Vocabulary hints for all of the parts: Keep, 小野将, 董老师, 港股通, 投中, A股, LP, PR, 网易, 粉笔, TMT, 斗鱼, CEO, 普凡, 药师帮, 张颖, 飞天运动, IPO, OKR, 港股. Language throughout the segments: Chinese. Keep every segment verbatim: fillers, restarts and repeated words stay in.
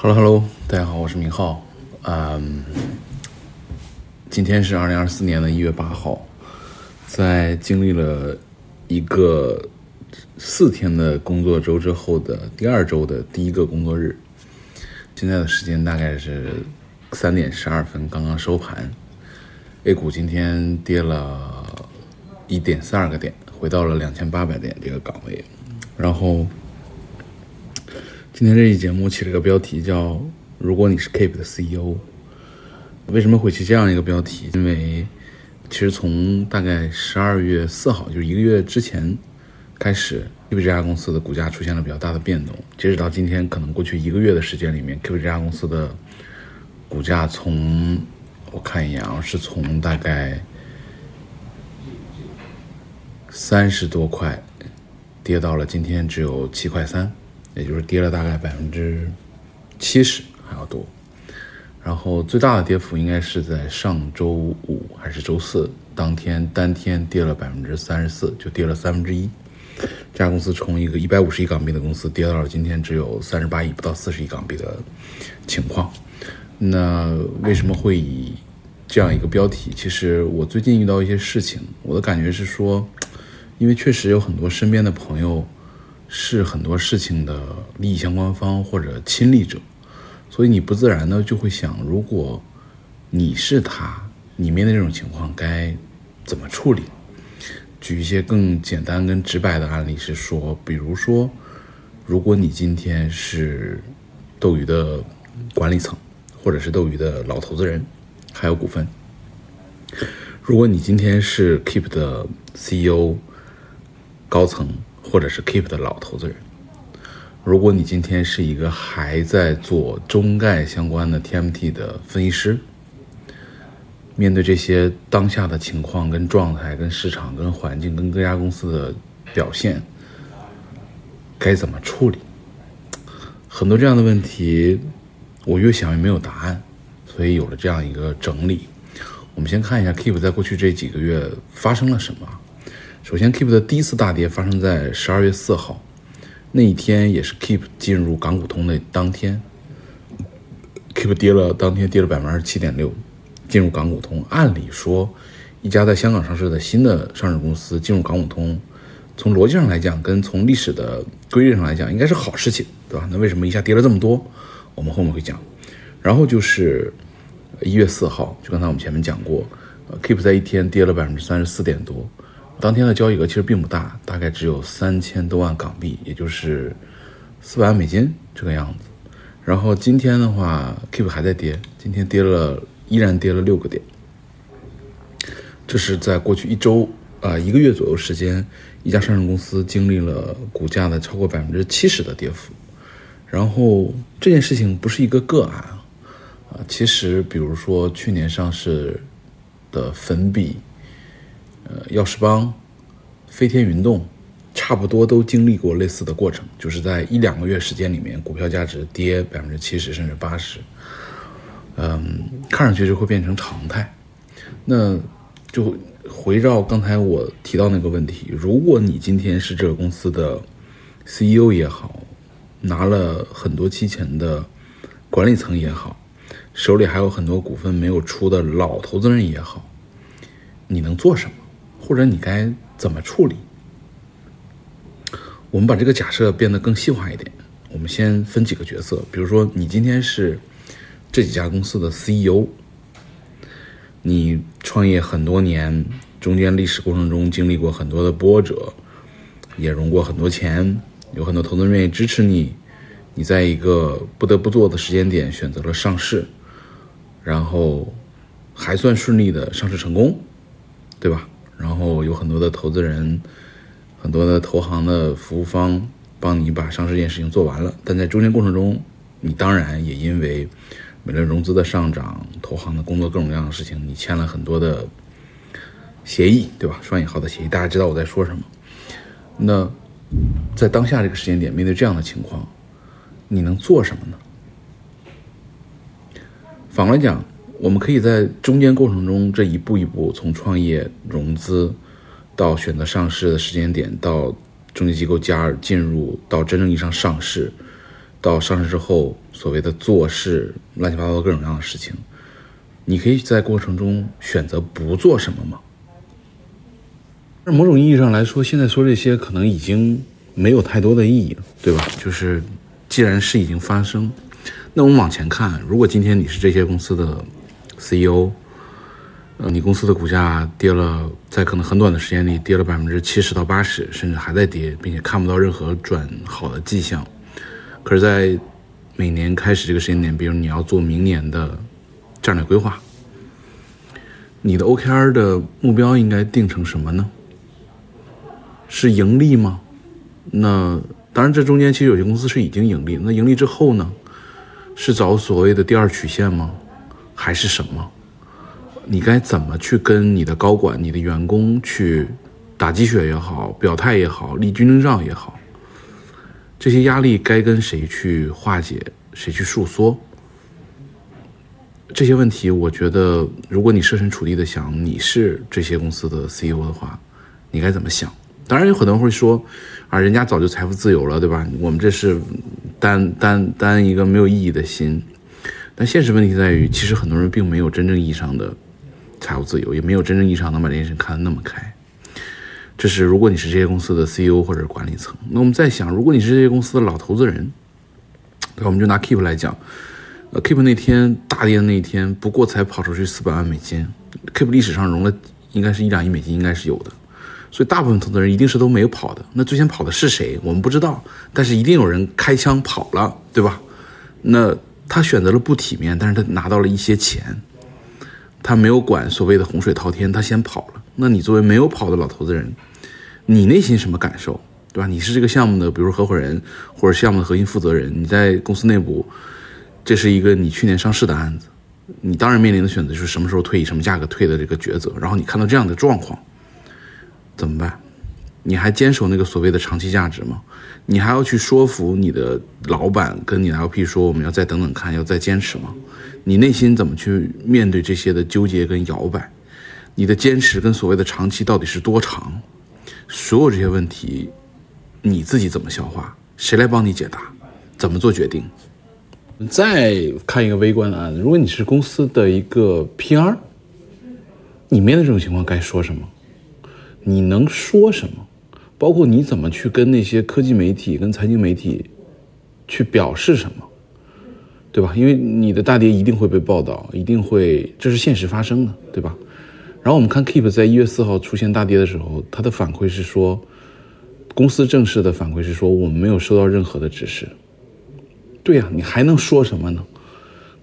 Hello Hello， 大家好，我是明浩。嗯，今天是二零二四年的一月八号，在经历了一个四天的工作周之后的第二周的第一个工作日，现在的时间大概是三点十二分，刚刚收盘。A 股今天跌了一点三二个点，回到了两千八百点这个岗位，然后。今天这期节目起了个标题叫如果你是 Keep 的 C E O， 为什么会起这样一个标题？因为其实从大概十二月四号，就是一个月之前开始， Keep 这家公司的股价出现了比较大的变动。截止到今天，可能过去一个月的时间里面， Keep 这家公司的股价从我看一眼啊，是从大概三十多块跌到了今天只有七块三，也就是跌了大概百分之七十还要多，然后最大的跌幅应该是在上周五还是周四当天，单天跌了百分之三十四，就跌了三分之一。这家公司从一个一百五十亿港币的公司跌到了今天只有三十八亿不到四十亿港币的情况。那为什么会以这样一个标题？其实我最近遇到一些事情，我的感觉是说，因为确实有很多身边的朋友。是很多事情的利益相关方或者亲历者，所以你不自然的就会想，如果你是他，你面对这种情况该怎么处理？举一些更简单跟直白的案例是说，比如说，如果你今天是斗鱼的管理层，或者是斗鱼的老投资人，还有股份；如果你今天是 Keep 的 C E O 高层。或者是 Keep 的老投资人，如果你今天是一个还在做中概相关的 T M T 的分析师，面对这些当下的情况跟状态跟市场跟环境跟各家公司的表现该怎么处理？很多这样的问题我越想越没有答案，所以有了这样一个整理。我们先看一下 Keep 在过去这几个月发生了什么。首先 ，Keep 的第一次大跌发生在十二月四号，那一天也是 Keep 进入港股通的当天。Keep 跌了，当天跌了百分之七点六，进入港股通。按理说，一家在香港上市的新的上市公司进入港股通，从逻辑上来讲，跟从历史的规律上来讲，应该是好事情，对吧？那为什么一下跌了这么多？我们后面会讲。然后就是一月四号，就刚才我们前面讲过 ，Keep 在一天跌了百分之三十四点多。当天的交易额其实并不大，大概只有三千多万港币，也就是四百万美金这个样子。然后今天的话 ，Keep 还在跌，今天跌了，依然跌了六个点。这是在过去一周啊、呃、一个月左右时间，一家上市公司经历了股价的超过百分之七十的跌幅。然后这件事情不是一个个案啊、呃，其实比如说去年上市的粉笔。呃，药师帮、飞天运动，差不多都经历过类似的过程，就是在一两个月时间里面，股票价值跌百分之七十甚至八十，嗯，看上去就会变成常态。那就回到刚才我提到那个问题，如果你今天是这个公司的 C E O 也好，拿了很多期钱的管理层也好，手里还有很多股份没有出的老投资人也好，你能做什么？或者你该怎么处理？我们把这个假设变得更细化一点，我们先分几个角色。比如说你今天是这几家公司的 C E O， 你创业很多年，中间历史过程中经历过很多的波折，也融过很多钱，有很多投资人愿意支持你，你在一个不得不做的时间点选择了上市，然后还算顺利的上市成功，对吧？然后有很多的投资人，很多的投行的服务方帮你把上市这件事情做完了，但在中间过程中，你当然也因为每轮融资的上涨、投行的工作各种各样的事情，你签了很多的协议，对吧？双引号的协议，大家知道我在说什么。那在当下这个时间点，面对这样的情况，你能做什么呢？反过来讲。我们可以在中间过程中这一步一步从创业融资到选择上市的时间点到中介机构加进入到真正意义上上市到上市之后所谓的做事乱七八糟各种各样的事情，你可以在过程中选择不做什么吗？某种意义上来说，现在说这些可能已经没有太多的意义了，对吧？就是既然事已经发生，那我们往前看，如果今天你是这些公司的 C E O， 呃，你公司的股价跌了，在可能很短的时间里跌了百分之七十到八十，甚至还在跌，并且看不到任何转好的迹象。可是，在每年开始这个时间点，比如你要做明年的战略规划，你的 O K R 的目标应该定成什么呢？是盈利吗？那当然，这中间其实有些公司是已经盈利，那盈利之后呢？是找所谓的第二曲线吗？还是什么？你该怎么去跟你的高管、你的员工去打鸡血也好，表态也好，立军令状也好，这些压力该跟谁去化解，谁去诉说？这些问题，我觉得如果你设身处地的想，你是这些公司的 C E O 的话，你该怎么想？当然有很多人会说，啊，人家早就财富自由了，对吧？我们这是单单单一个没有意义的心，但现实问题在于，其实很多人并没有真正意义上的财务自由，也没有真正意义上能把这件事看得那么开。这是如果你是这些公司的 C E O 或者管理层。那我们再想，如果你是这些公司的老投资人，对，我们就拿 Keep 来讲，呃 ，Keep 那天大跌的那一天，不过才跑出去四百万美金 ，Keep 历史上融了应该是一两亿美金，应该是有的。所以大部分投资人一定是都没有跑的，那最先跑的是谁我们不知道，但是一定有人开枪跑了，对吧？那他选择了不体面，但是他拿到了一些钱，他没有管所谓的洪水滔天，他先跑了。那你作为没有跑的老投资人，你内心什么感受，对吧？你是这个项目的比如合伙人或者项目的核心负责人，你在公司内部，这是一个你去年上市的案子，你当然面临的选择就是什么时候退，什么价格退的这个抉择。然后你看到这样的状况怎么办？你还坚守那个所谓的长期价值吗？你还要去说服你的老板跟你的 L P 说我们要再等等看，要再坚持吗？你内心怎么去面对这些的纠结跟摇摆？你的坚持跟所谓的长期到底是多长？所有这些问题，你自己怎么消化？谁来帮你解答？怎么做决定？再看一个微观的案，如果你是公司的一个 P R， 你面对这种情况该说什么？你能说什么？包括你怎么去跟那些科技媒体跟财经媒体去表示什么，对吧？因为你的大跌一定会被报道，一定会，这是现实发生的，对吧？然后我们看 Keep 在一月四号出现大跌的时候，他的反馈是说，公司正式的反馈是说我们没有收到任何的指示。对呀、啊、你还能说什么呢？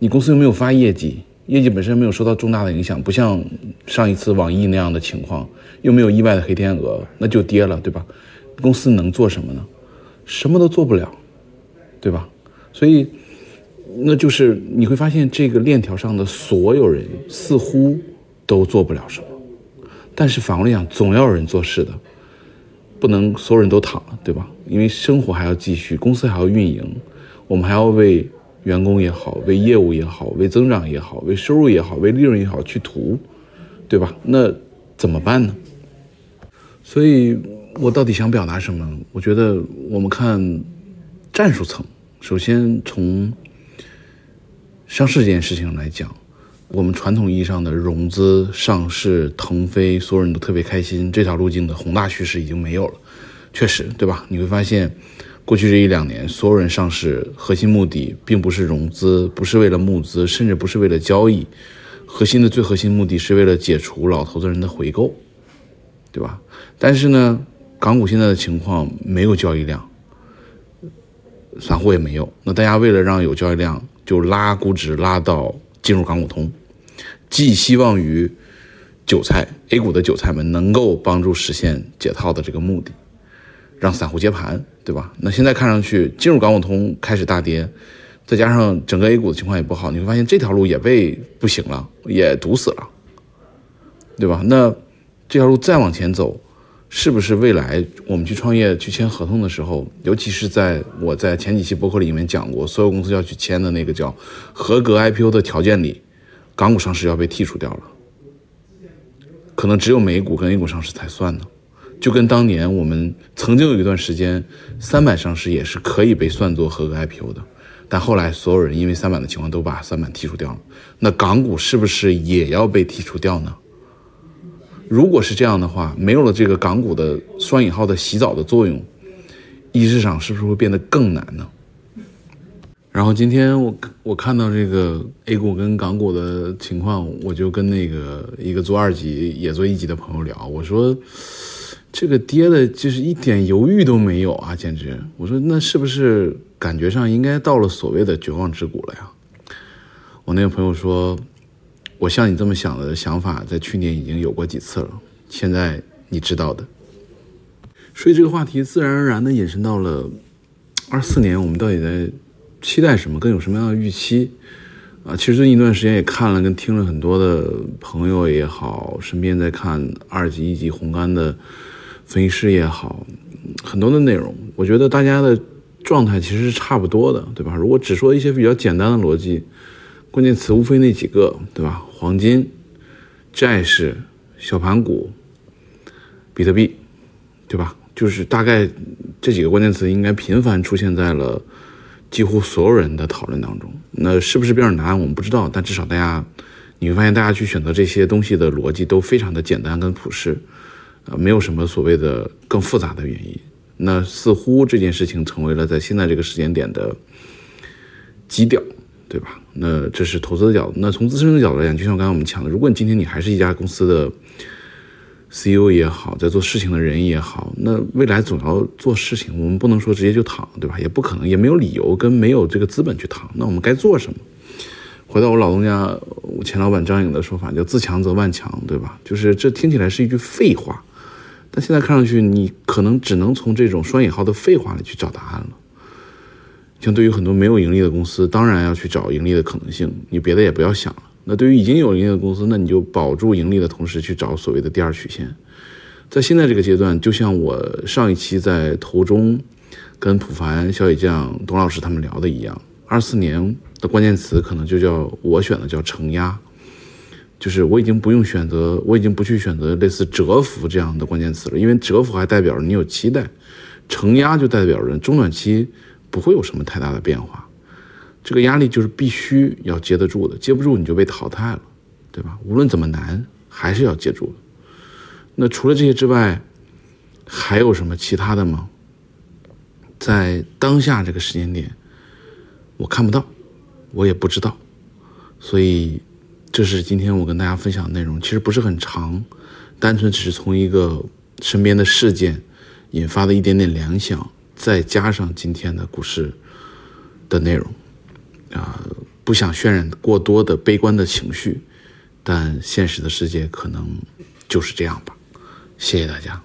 你公司又没有发业绩，业绩本身没有受到重大的影响，不像上一次网易那样的情况，又没有意外的黑天鹅，那就跌了，对吧？公司能做什么呢？什么都做不了，对吧？所以那就是你会发现这个链条上的所有人似乎都做不了什么，但是反过来讲，总要有人做事的，不能所有人都躺了，对吧？因为生活还要继续，公司还要运营，我们还要为员工也好，为业务也好，为增长也好，为收入也好，为利润也好去图，对吧？那怎么办呢？所以我到底想表达什么？我觉得我们看战术层，首先从上市这件事情来讲，我们传统意义上的融资、上市、腾飞，所有人都特别开心，这条路径的宏大叙事已经没有了，确实，对吧？你会发现过去这一两年，所有人上市核心目的并不是融资，不是为了募资，甚至不是为了交易，核心的最核心目的是为了解除老投资人的回购，对吧？但是呢，港股现在的情况没有交易量，散户也没有，那大家为了让有交易量，就拉估值拉到进入港股通，寄希望于韭菜 A 股的韭菜们能够帮助实现解套的这个目的，让散户接盘，对吧？那现在看上去进入港股通开始大跌，再加上整个 A 股的情况也不好，你会发现这条路也被不行了，也堵死了，对吧？那这条路再往前走，是不是未来我们去创业去签合同的时候，尤其是在我在前几期播客里面讲过，所有公司要去签的那个叫合格 I P O 的条件里，港股上市要被剔除掉了，可能只有美股跟 A 股上市才算呢。就跟当年我们曾经有一段时间三板上市也是可以被算作合格 I P O 的，但后来所有人因为三板的情况都把三板剔除掉了。那港股是不是也要被剔除掉呢？如果是这样的话，没有了这个港股的双引号的洗澡的作用，一级市场是不是会变得更难呢？然后今天我我看到这个 A 股跟港股的情况，我就跟那个一个做二级也做一级的朋友聊，我说这个跌的就是一点犹豫都没有啊，简直！我说那是不是感觉上应该到了所谓的绝望之谷了呀？我那个朋友说，我像你这么想的想法，在去年已经有过几次了，现在你知道的。所以这个话题自然而然的引申到了二四年，我们到底在期待什么，更有什么样的预期啊？其实最近一段时间也看了跟听了很多的朋友也好，身边在看二级一级宏观的分析师也好，很多的内容，我觉得大家的状态其实是差不多的，对吧？如果只说一些比较简单的逻辑，关键词无非那几个，对吧？黄金、债市、小盘股、比特币，对吧？就是大概这几个关键词应该频繁出现在了几乎所有人的讨论当中。那是不是标准答案我们不知道，但至少大家你会发现大家去选择这些东西的逻辑都非常的简单跟普适，呃，没有什么所谓的更复杂的原因。那似乎这件事情成为了在现在这个时间点的基调，对吧？那这是投资的角度。那从自身的角度来讲，就像刚才我们讲的，如果你今天你还是一家公司的 C E O 也好，在做事情的人也好，那未来总要做事情，我们不能说直接就躺，对吧？也不可能，也没有理由跟没有这个资本去躺。那我们该做什么？回到我老东家我前老板张颖的说法，叫自强则万强，对吧？就是这听起来是一句废话，但现在看上去你可能只能从这种双引号的废话里去找答案了。像对于很多没有盈利的公司，当然要去找盈利的可能性，你别的也不要想了。那对于已经有盈利的公司，那你就保住盈利的同时去找所谓的第二曲线。在现在这个阶段，就像我上一期在投中跟普凡、小野将、董老师他们聊的一样，二四年的关键词可能就叫我选的叫承压，就是我已经不用选择，我已经不去选择类似蛰伏这样的关键词了，因为蛰伏还代表着你有期待，承压就代表着中短期不会有什么太大的变化。这个压力就是必须要接得住的，接不住你就被淘汰了，对吧？无论怎么难，还是要接住的。那除了这些之外，还有什么其他的吗？在当下这个时间点，我看不到，我也不知道。所以，这是今天我跟大家分享的内容，其实不是很长，单纯只是从一个身边的事件引发的一点点联想，再加上今天的股市的内容。啊、呃，不想渲染过多的悲观的情绪，但现实的世界可能就是这样吧。谢谢大家。